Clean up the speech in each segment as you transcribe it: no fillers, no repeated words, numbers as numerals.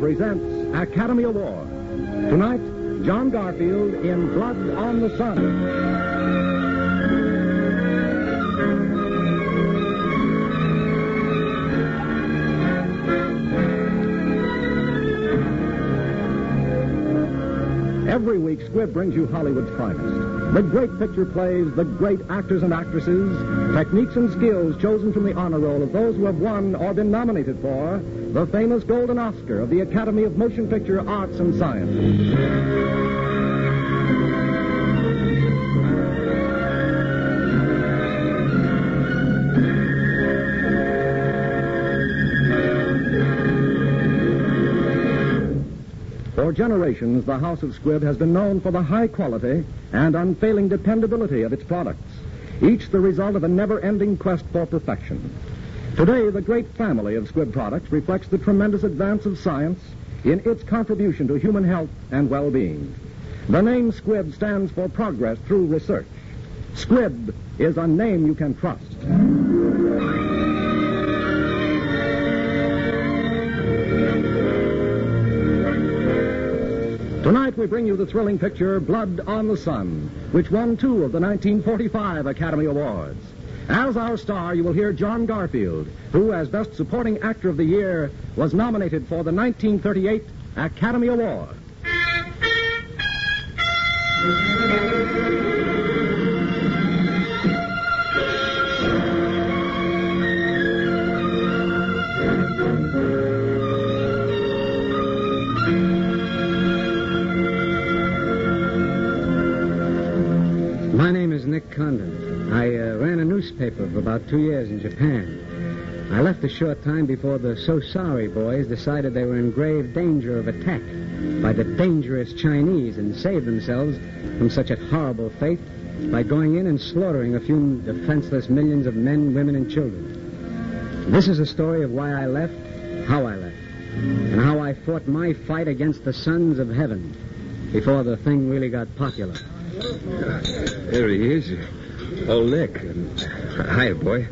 Presents Academy Award. Tonight, John Garfield in Blood on the Sun. Every week, Squibb brings you Hollywood's finest. The great picture plays, the great actors and actresses, techniques and skills chosen from the honor roll of those who have won or been nominated for the famous Golden Oscar of the Academy of Motion Picture Arts and Sciences. For generations, the House of Squibb has been known for the high quality and unfailing dependability of its products, each the result of a never-ending quest for perfection. Today, the great family of Squibb products reflects the tremendous advance of science in its contribution to human health and well-being. The name Squibb stands for progress through research. Squibb is a name you can trust. Tonight, we bring you the thrilling picture, Blood on the Sun, which won 2 of the 1945 Academy Awards. As our star, you will hear John Garfield, who, as Best Supporting Actor of the Year, was nominated for the 1938 Academy Award. My name is Nick Condon. I ran a newspaper for about 2 years in Japan. I left a short time before the So Sorry boys decided they were in grave danger of attack by the dangerous Chinese and saved themselves from such a horrible fate by going in and slaughtering a few defenseless millions of men, women, and children. This is a story of why I left, how I left, and how I fought my fight against the sons of heaven before the thing really got popular. There he is. Oh, Nick. Hi, boy.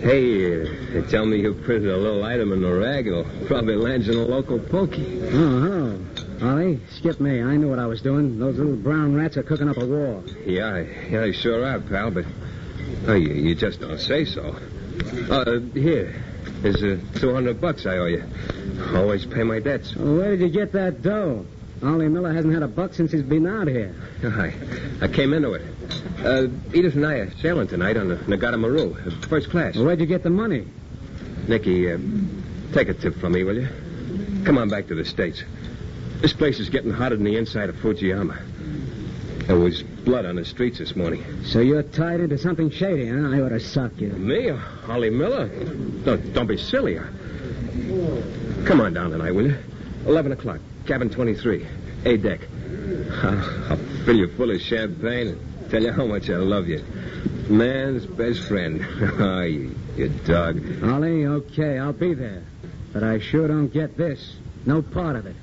Hey, they tell me you printed a little item in the rag. It'll probably land in a local pokey. Oh, Ollie, skip me. I knew what I was doing. Those little brown rats are cooking up a war. Yeah, they sure are, pal, but you just don't say so. Here. There's $200 I owe you. Always pay my debts. Well, where did you get that dough? Ollie Miller hasn't had a buck since he's been out here. I came into it. Edith and I are sailing tonight on the Nagata Maru, first class. Well, where'd you get the money? Nicky, take a tip from me, will you? Come on back to the States. This place is getting hotter than the inside of Fujiyama. There was blood on the streets this morning. So you're tied into something shady, huh? I ought to suck you. Me? Ollie Miller? Don't be silly. Come on down tonight, will you? 11 o'clock. Cabin 23, A deck. I'll fill you full of champagne and tell you how much I love you. Man's best friend. Oh, you dog. Ollie, okay, I'll be there. But I sure don't get this. No part of it.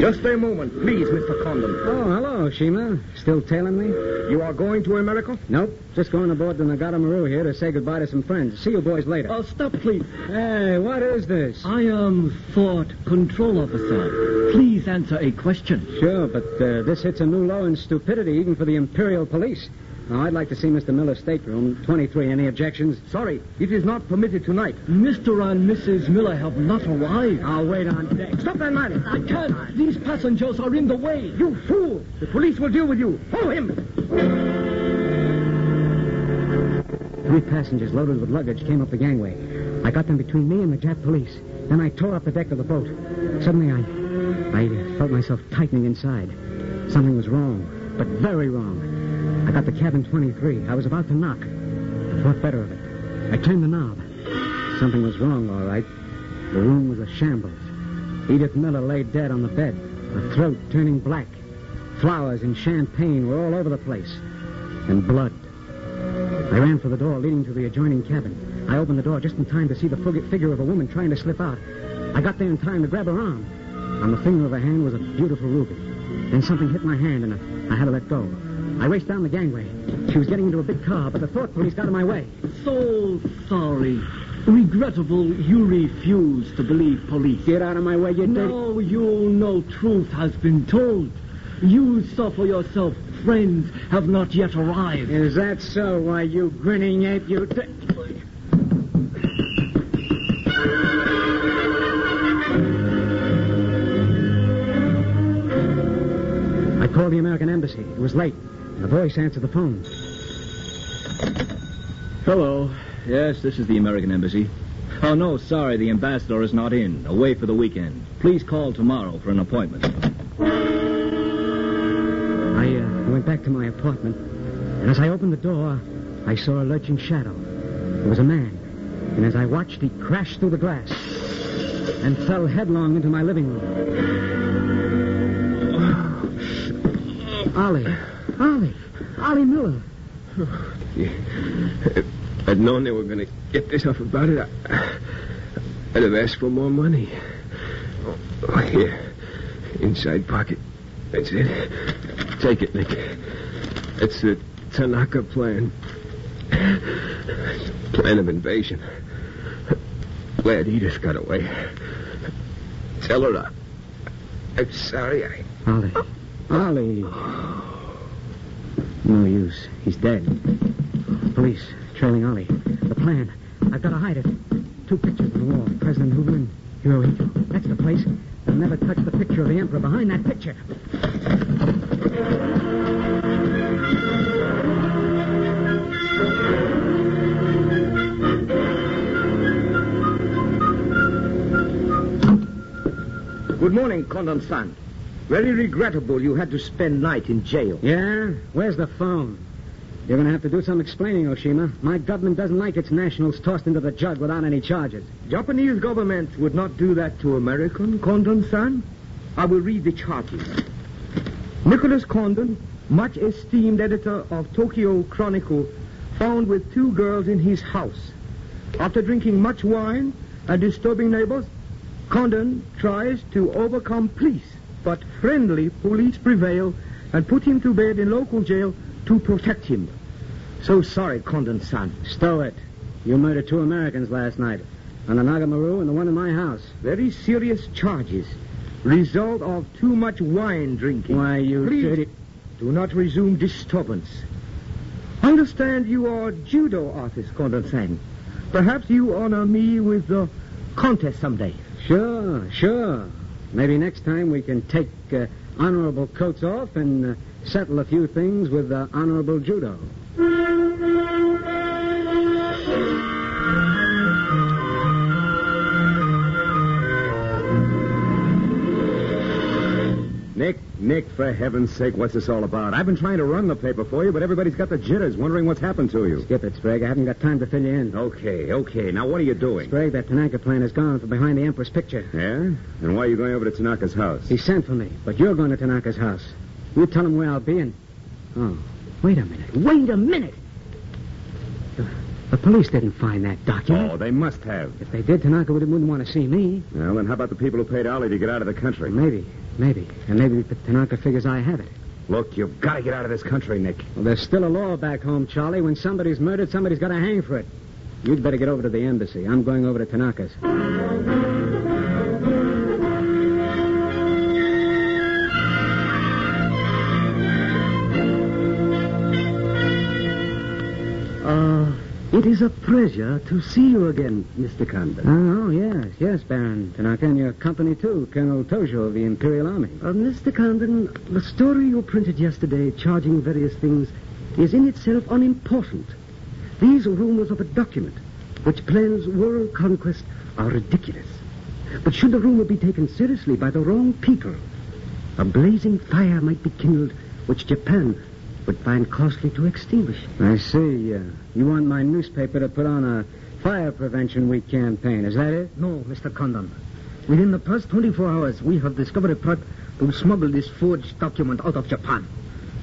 Just a moment, please, Mr. Condon. Oh, hello, Shima. Still tailing me? You are going to America? Nope. Just going aboard the Nagata Maru here to say goodbye to some friends. See you boys later. Oh, stop, please. Hey, what is this? I am Fort Control Officer. Please answer a question. Sure, but this hits a new low in stupidity, even for the Imperial Police. Now, I'd like to see Mr. Miller's stateroom, 23. Any objections? Sorry, it is not permitted tonight. Mr. and Mrs. Miller have not arrived. I'll wait on deck. Stop that man. I can't. These passengers are in the way. You fool. The police will deal with you. Follow him. 3 passengers loaded with luggage came up the gangway. I got them between me and the Jap police. Then I tore up the deck of the boat. Suddenly, I felt myself tightening inside. Something was wrong, but very wrong. I got the cabin 23. I was about to knock. I thought better of it. I turned the knob. Something was wrong, all right. The room was a shambles. Edith Miller lay dead on the bed. her throat turning black. Flowers and champagne were all over the place, and blood. I ran for the door leading to the adjoining cabin. I opened the door just in time to see the figure of a woman trying to slip out. I got there in time to grab her arm. On the finger of her hand was a beautiful ruby. Then something hit my hand, and I had to let go. I raced down the gangway. She was getting into a big car, but the thought police got in my way. So sorry. Regrettable you refuse to believe police. Get out of my way, you dirty... No, you know truth has been told. You suffer yourself. Friends have not yet arrived. Is that so? Why, you grinning ape, you... I called the American Embassy. It was late. A voice answered the phone. Hello. Yes, this is the American Embassy. Oh, no, sorry, the ambassador is not in. Away for the weekend. Please call tomorrow for an appointment. I went back to my apartment, and as I opened the door, I saw a lurching shadow. It was a man, and as I watched, he crashed through the glass and fell headlong into my living room. Ollie Miller. Oh, I'd known they were going to get this off about it. I'd have asked for more money. Oh, here. Inside pocket. That's it. Take it, Nick. It's the Tanaka plan. Plan of invasion. Glad Edith got away. Tell her I'm sorry I... Ollie. No use. He's dead. Police trailing Ollie. The plan. I've got to hide it. 2 picters on the wall. President Hoover, Hirohito. That's the place. They'll never touch the picture of the emperor behind that picture. Good morning, Condon-san. Very regrettable you had to spend night in jail. Yeah? Where's the phone? You're going to have to do some explaining, Oshima. My government doesn't like its nationals tossed into the jug without any charges. Japanese government would not do that to American, Condon-san. I will read the charges. Nicholas Condon, much esteemed editor of Tokyo Chronicle, found with 2 girls in his house. After drinking much wine and disturbing neighbors, Condon tries to overcome police, but friendly police prevail and put him to bed in local jail to protect him. So sorry, Condon-san. Stow it. You murdered 2 Americans last night, on the Nagata Maru and the one in my house. Very serious charges. Result of too much wine drinking. Why, you dirty... Do not resume disturbance. Understand you are a judo artist, Condon-san. Perhaps you honor me with the contest someday. Sure. Maybe next time we can take honorable coats off and... settle a few things with the Honorable Judo. Nick, for heaven's sake, what's this all about? I've been trying to run the paper for you, but everybody's got the jitters, wondering what's happened to you. Skip it, Sprague. I haven't got time to fill you in. Okay. Now, what are you doing? Sprague, that Tanaka plan is gone from behind the Emperor's picture. Yeah? And why are you going over to Tanaka's house? He sent for me, but you're going to Tanaka's house. You tell him where I'll be and... Oh, wait a minute! The police didn't find that document. Oh, they must have. If they did, Tanaka wouldn't want to see me. Well, then how about the people who paid Ollie to get out of the country? Maybe. And maybe Tanaka figures I have it. Look, you've got to get out of this country, Nick. Well, there's still a law back home, Charlie. When somebody's murdered, somebody's got to hang for it. You'd better get over to the embassy. I'm going over to Tanaka's. It is a pleasure to see you again, Mr. Condon. Oh, yes, Baron Tanaka, and your company, too, Colonel Tojo of the Imperial Army. Mr. Condon, the story you printed yesterday, charging various things, is in itself unimportant. These rumors of a document which plans world conquest are ridiculous. But should the rumor be taken seriously by the wrong people, a blazing fire might be kindled which Japan... would find costly to extinguish. I see. You want my newspaper to put on a fire prevention week campaign, is that it? No, Mr. Condon. Within the past 24 hours, we have discovered a plot who smuggled this forged document out of Japan.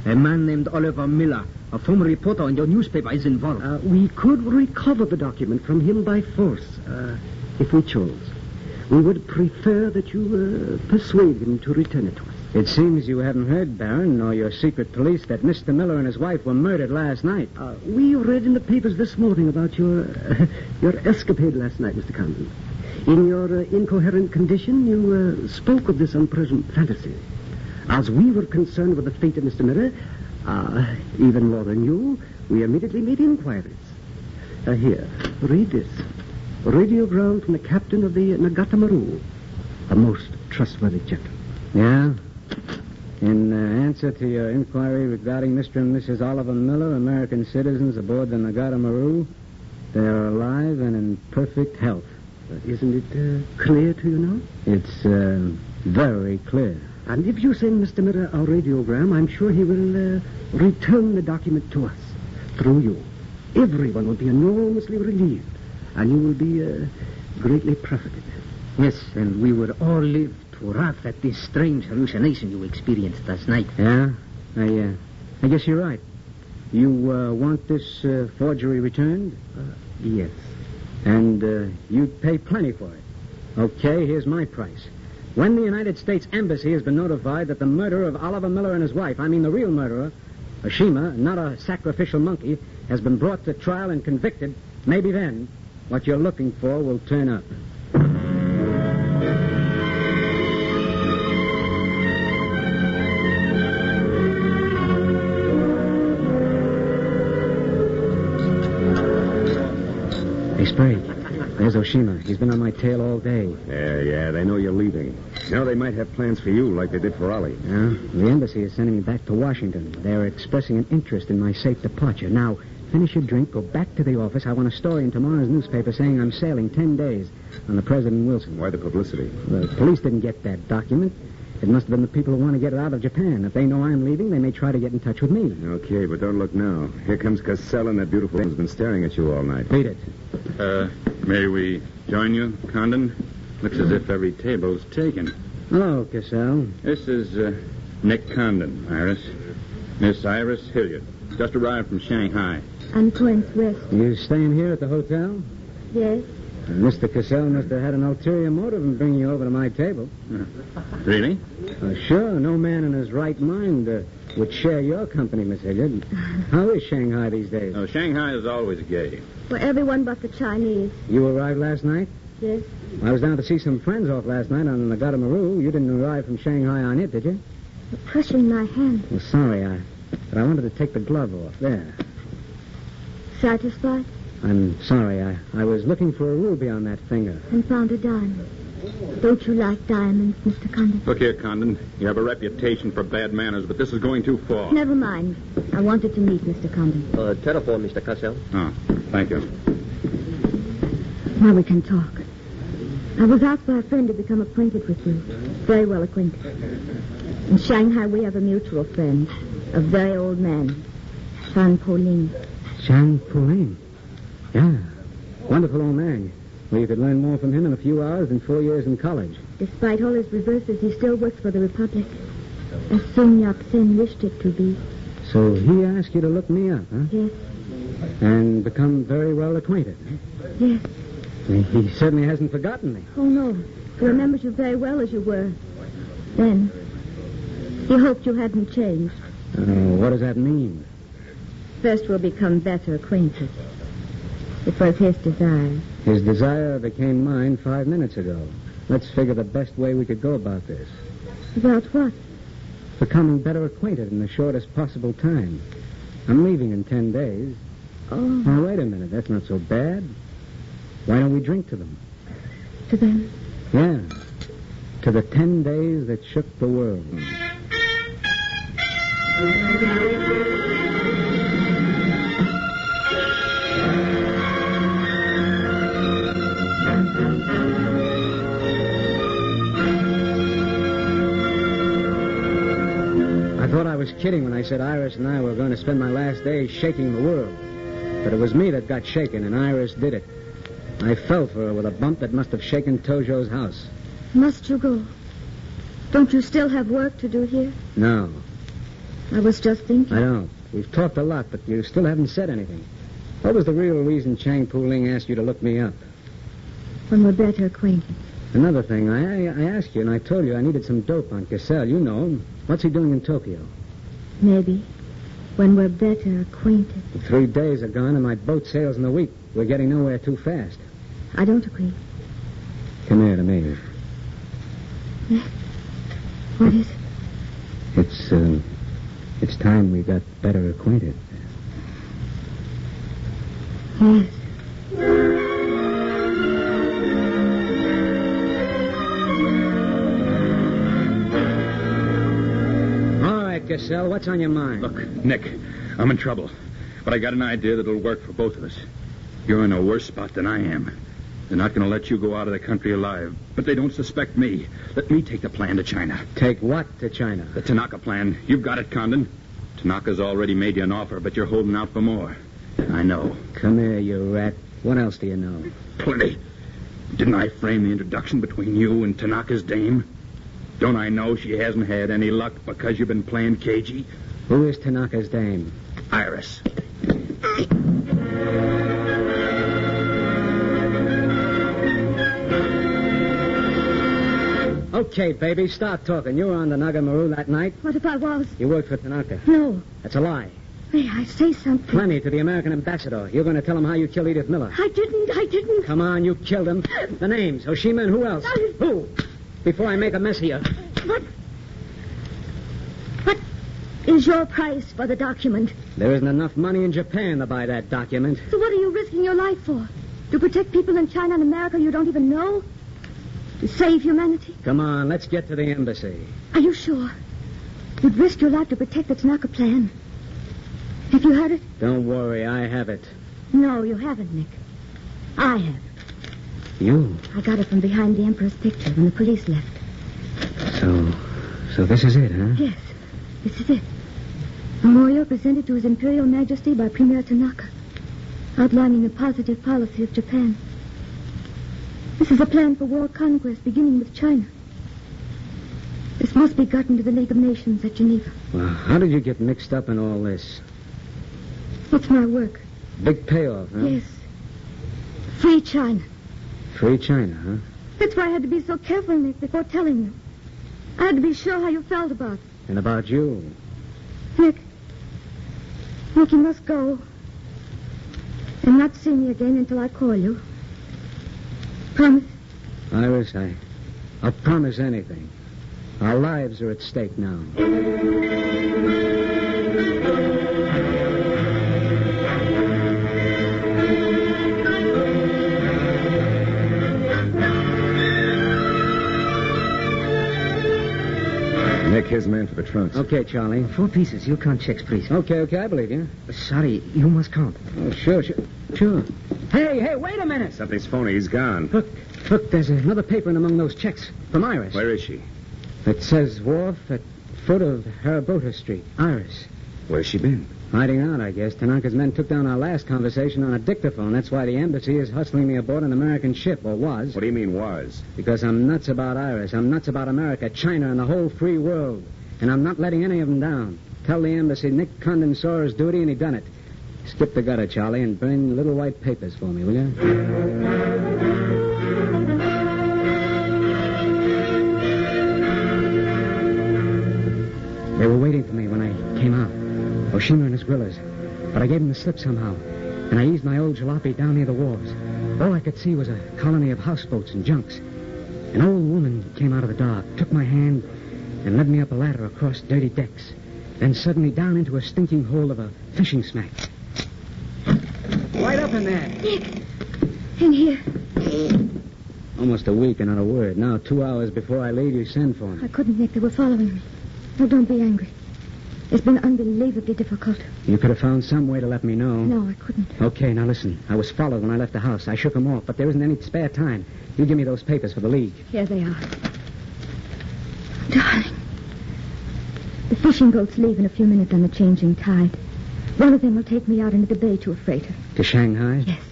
A man named Oliver Miller, a former reporter in your newspaper, is involved. We could recover the document from him by force, if we chose. We would prefer that you persuade him to return it to us. It seems you haven't heard, Baron, nor your secret police, that Mr. Miller and his wife were murdered last night. We read in the papers this morning about your escapade last night, Mr. Condon. In your incoherent condition, you spoke of this unpleasant fantasy. As we were concerned with the fate of Mr. Miller, even more than you, we immediately made inquiries. Here, read this. Radiogram from the captain of the Nagata Maru, a most trustworthy gentleman. Yeah? In answer to your inquiry regarding Mr. and Mrs. Oliver Miller, American citizens aboard the Nagata Maru, they are alive and in perfect health. But isn't it clear to you now? It's very clear. And if you send Mr. Miller our radiogram, I'm sure he will return the document to us. Through you. Everyone will be enormously relieved, and you will be greatly profited. Yes, and we would all live to laugh at this strange hallucination you experienced last night. Yeah? I guess you're right. You want this forgery returned? Yes. And you'd pay plenty for it. Okay, here's my price. When the United States Embassy has been notified that the murderer of Oliver Miller and his wife, I mean the real murderer, Oshima, not a sacrificial monkey, has been brought to trial and convicted, maybe then what you're looking for will turn up. There's Oshima. He's been on my tail all day. Yeah, they know you're leaving. Now they might have plans for you like they did for Ollie. Yeah, the embassy is sending me back to Washington. They're expressing an interest in my safe departure. Now, finish your drink, go back to the office. I want a story in tomorrow's newspaper saying I'm sailing 10 days on the President Wilson. Why the publicity? The police didn't get that document. It must have been the people who want to get it out of Japan. If they know I'm leaving, they may try to get in touch with me. Okay, but don't look now. Here comes Cassell and that beautiful woman who's been staring at you all night. Beat it. May we join you, Condon? Looks as if every table's taken. Hello, Cassell. This is Nick Condon, Iris. Miss Iris Hilliard. Just arrived from Shanghai. I'm Prince West. You staying here at the hotel? Yes. Mr. Cassell must have had an ulterior motive in bringing you over to my table. Really? Sure. No man in his right mind would share your company, Miss Hilliard. How is Shanghai these days? Oh, Shanghai is always gay. Well, everyone but the Chinese. You arrived last night? Yes. I was down to see some friends off last night on the Nagata Maru. You didn't arrive from Shanghai on it, did you? You're pressing my hand. Well, sorry. But I wanted to take the glove off. There. Satisfied? I'm sorry. I was looking for a ruby on that finger. And found a diamond. Don't you like diamonds, Mr. Condon? Look here, Condon. You have a reputation for bad manners, but this is going too far. Never mind. I wanted to meet Mr. Condon. Telephone, Mr. Cassell. Oh, thank you. Now we can talk. I was asked by a friend to become acquainted with you. Very well acquainted. In Shanghai, we have a mutual friend. A very old man. San Pauline. San Pauline? Yeah. Wonderful old man. Well, you could learn more from him in a few hours than 4 years in college. Despite all his reverses, he still works for the Republic, as Sun Yat-sen wished it to be. So he asked you to look me up, huh? Yes. And become very well acquainted, huh? Yes. He certainly hasn't forgotten me. Oh, no. He remembers you very well as you were then. He hoped you hadn't changed. What does that mean? First we'll become better acquainted. It was his desire. His desire became mine 5 minutes ago. Let's figure the best way we could go about this. About what? Becoming better acquainted in the shortest possible time. I'm leaving in 10 days. Oh. Now, wait a minute. That's not so bad. Why don't we drink to them? To them? Yeah. To the 10 days that shook the world. I thought I was kidding when I said Iris and I were going to spend my last days shaking the world. But it was me that got shaken, and Iris did it. I fell for her with a bump that must have shaken Tojo's house. Must you go? Don't you still have work to do here? No. I was just thinking. I know. We've talked a lot, but you still haven't said anything. What was the real reason Chang Puling asked you to look me up? When we're better acquainted. Another thing, I asked you and I told you I needed some dope on Cassell. You know him. What's he doing in Tokyo? Maybe. When we're better acquainted. 3 days are gone and my boat sails in a week. We're getting nowhere too fast. I don't agree. Come here to me. What is it? It's time we got better acquainted. Yes. Cassell, what's on your mind? Look, Nick, I'm in trouble. But I got an idea that'll work for both of us. You're in a worse spot than I am. They're not going to let you go out of the country alive. But they don't suspect me. Let me take the plan to China. Take what to China? The Tanaka plan. You've got it, Condon. Tanaka's already made you an offer, but you're holding out for more. I know. Come here, you rat. What else do you know? Plenty. Didn't I frame the introduction between you and Tanaka's dame? Don't I know she hasn't had any luck because you've been playing cagey? Who is Tanaka's dame? Iris. Okay, baby, stop talking. You were on the Nagata Maru that night. What if I was? You worked for Tanaka. No. That's a lie. May I say something? Plenty to the American ambassador. You're going to tell him how you killed Edith Miller. I didn't. Come on, you killed him. The names, Oshima and who else? Who? Before I make a mess here. What is your price for the document? There isn't enough money in Japan to buy that document. So what are you risking your life for? To protect people in China and America you don't even know? To save humanity? Come on, let's get to the embassy. Are you sure? You'd risk your life to protect the Tanaka plan. Have you heard it? Don't worry, I have it. No, you haven't, Nick. I have it. You? I got it from behind the Emperor's picture when the police left. So this is it, huh? Yes, this is it. Memorial presented to His Imperial Majesty by Premier Tanaka, outlining the positive policy of Japan. This is a plan for world conquest, beginning with China. This must be gotten to the League of Nations at Geneva. Well, how did you get mixed up in all this? It's my work. Big payoff, huh? Yes. Free China. Free China, huh? That's why I had to be so careful, Nick, before telling you. I had to be sure how you felt about it. And about you. Nick, you must go. And not see me again until I call you. Promise? Iris, I'll promise anything. Our lives are at stake now. Nick, here's the man for the trunks. Okay, Charlie. 4 pieces. You'll count checks, please. Okay, I believe you. Sorry, you must count. Oh, sure. Hey, wait a minute. Something's phony. He's gone. Look, there's another paper in among those checks from Iris. Where is she? It says wharf at foot of Herbota Street. Iris. Where's she been? Hiding out, I guess. Tanaka's men took down our last conversation on a dictaphone. That's why the embassy is hustling me aboard an American ship, or was. What do you mean, was? Because I'm nuts about Iris. I'm nuts about America, China, and the whole free world. And I'm not letting any of them down. Tell the embassy Nick Condon saw his duty, and he done it. Skip the gutter, Charlie, and bring little white papers for me, will you? They were waiting for me when I came out. Oshima and his grillers. But I gave him the slip somehow, and I eased my old jalopy down near the wharves. All I could see was a colony of houseboats and junks. An old woman came out of the dark, took my hand, and led me up a ladder across dirty decks, then suddenly down into a stinking hole of a fishing smack. Right up in there. Nick, in here. Almost a week and not a word. Now, 2 hours before I leave, you send for me. I couldn't, Nick. They were following me. No, don't be angry. It's been unbelievably difficult. You could have found some way to let me know. No, I couldn't. Okay, now listen. I was followed when I left the house. I shook them off, but there isn't any spare time. You give me those papers for the League. Here they are. Darling, the fishing boats leave in a few minutes on the changing tide. One of them will take me out into the bay to a freighter. To Shanghai? Yes.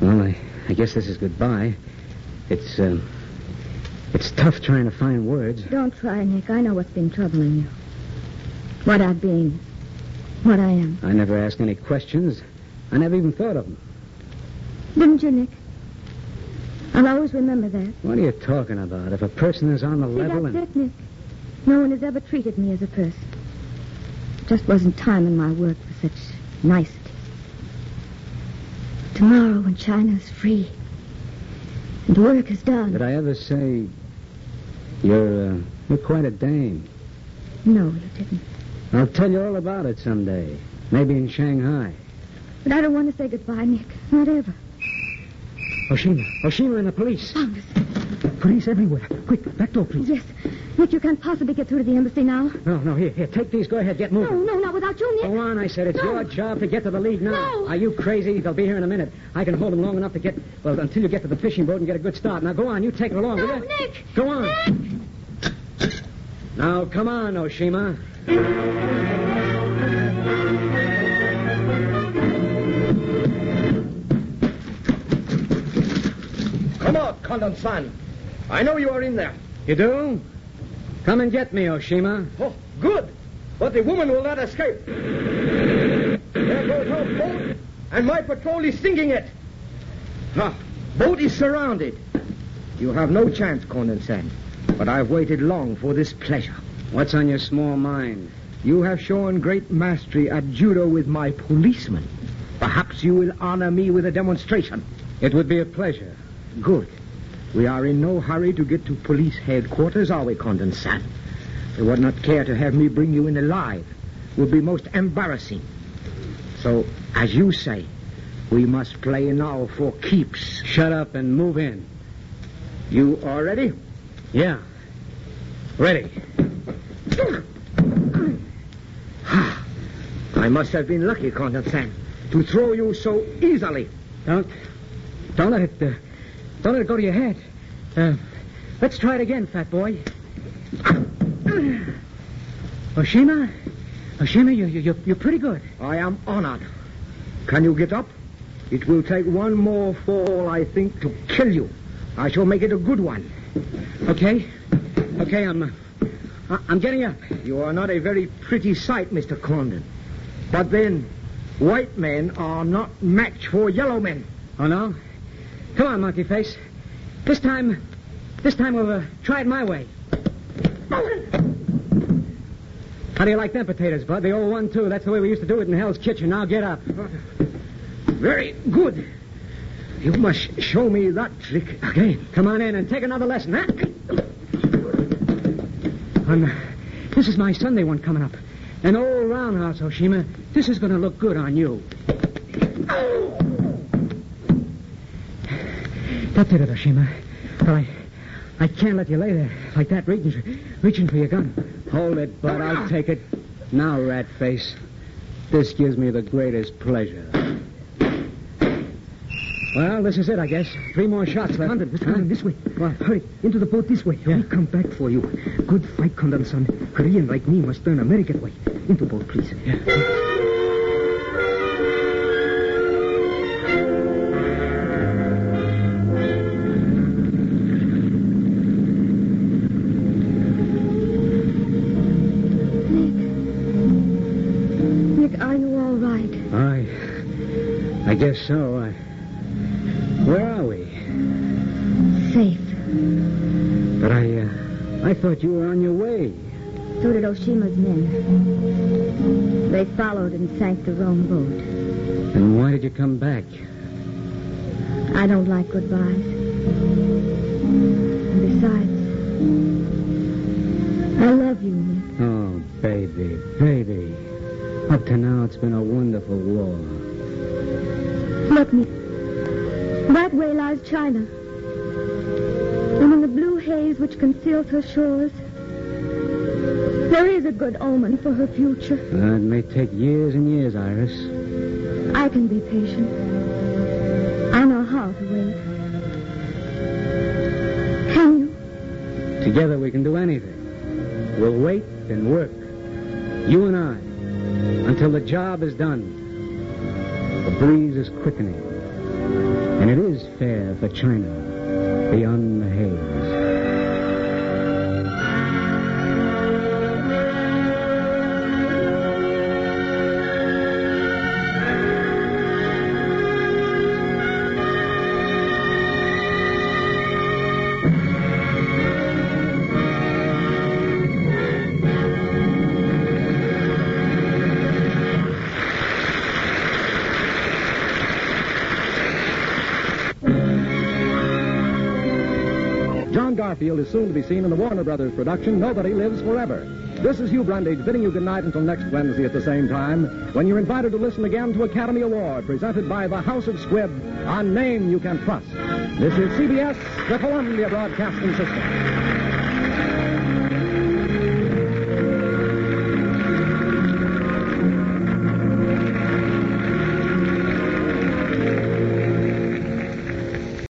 Well, I guess this is goodbye. It's, It's tough trying to find words. Don't try, Nick. I know what's been troubling you. What I've been. What I am. I never asked any questions. I never even thought of them. Didn't you, Nick? I'll always remember that. What are you talking about? If a person is on the level... That's it, Nick. No one has ever treated me as a person. It just wasn't time in my work for such niceties. Tomorrow when China is free and work is done... Did I ever say you're quite a dame? No, you didn't. I'll tell you all about it someday. Maybe in Shanghai. But I don't want to say goodbye, Nick. Not ever. Oshima. Oshima and the police. Congress. Police everywhere. Quick, back door, please. Yes. Nick, you can't possibly get through to the embassy now. No, here. Take these. Go ahead. Get moving. No, not without you, Nick. Go on, I said. It's your job to get to the league now. No. Are you crazy? They'll be here in a minute. I can hold them long enough to get... Well, until you get to the fishing boat and get a good start. Now, go on. You take it along. No, Nick. Go on. Nick. Now, come on, Oshima. Come out, Kondo-san. I know you are in there. You do? Come and get me, Oshima. Oh, good. But the woman will not escape. There goes her boat, and my patrol is sinking it. Now, boat is surrounded. You have no chance, Kondo-san. But I've waited long for this pleasure. What's on your small mind? You have shown great mastery at judo with my policeman. Perhaps you will honor me with a demonstration. It would be a pleasure. Good. We are in no hurry to get to police headquarters, are we, Condon-san? They would not care to have me bring you in alive. It would be most embarrassing. So, as you say, we must play now for keeps. Shut up and move in. You are ready? Yeah. Ready. I must have been lucky, Condon-san, to throw you so easily. Don't let it... Don't let it go to your head. Let's try it again, fat boy. Oshima? Oshima, you're pretty good. I am honored. Can you get up? It will take one more fall, I think, to kill you. I shall make it a good one. Okay, I'm getting up. You are not a very pretty sight, Mr. Condon. But then, white men are not match for yellow men. Oh, no? Come on, monkey face. This time we'll try it my way. How do you like them potatoes, Bud? The old 1-2. That's the way we used to do it in Hell's Kitchen. Now get up. Very good. You must show me that trick again. Come on in and take another lesson, huh? This is my Sunday one coming up. An old roundhouse, Oshima. This is going to look good on you. Oh! That did it, Oshima. But I can't let you lay there like that, reaching for your gun. Hold it, Bud. I'll take it. Now, rat face. This gives me the greatest pleasure. Well, this is it, I guess. 3 more shots left. Condon, this way. What? Hurry, into the boat this way. Yeah. We come back for you. Good fight, Condon-san. Korean like me must learn American way. Into boat, please. Yeah. I guess so. Where are we? Safe. But I thought you were on your way. So did Oshima's men. They followed and sank the wrong boat. And why did you come back? I don't like goodbyes. And besides, I love you, Nick. Oh, baby. Up to now, it's been a wonderful war. Look, Nick. That way lies China. And in the blue haze which conceals her shores, there is a good omen for her future. It may take years and years, Iris. I can be patient. I know how to wait. Can you? Together we can do anything. We'll wait and work. You and I. Until the job is done. The breeze is quickening, and it is fair for China beyond the haze. Garfield is soon to be seen in the Warner Brothers production, Nobody Lives Forever. This is Hugh Brundage bidding you good night until next Wednesday at the same time, when you're invited to listen again to Academy Award, presented by the House of Squibb, on Name You Can Trust. This is CBS, the Columbia Broadcasting System.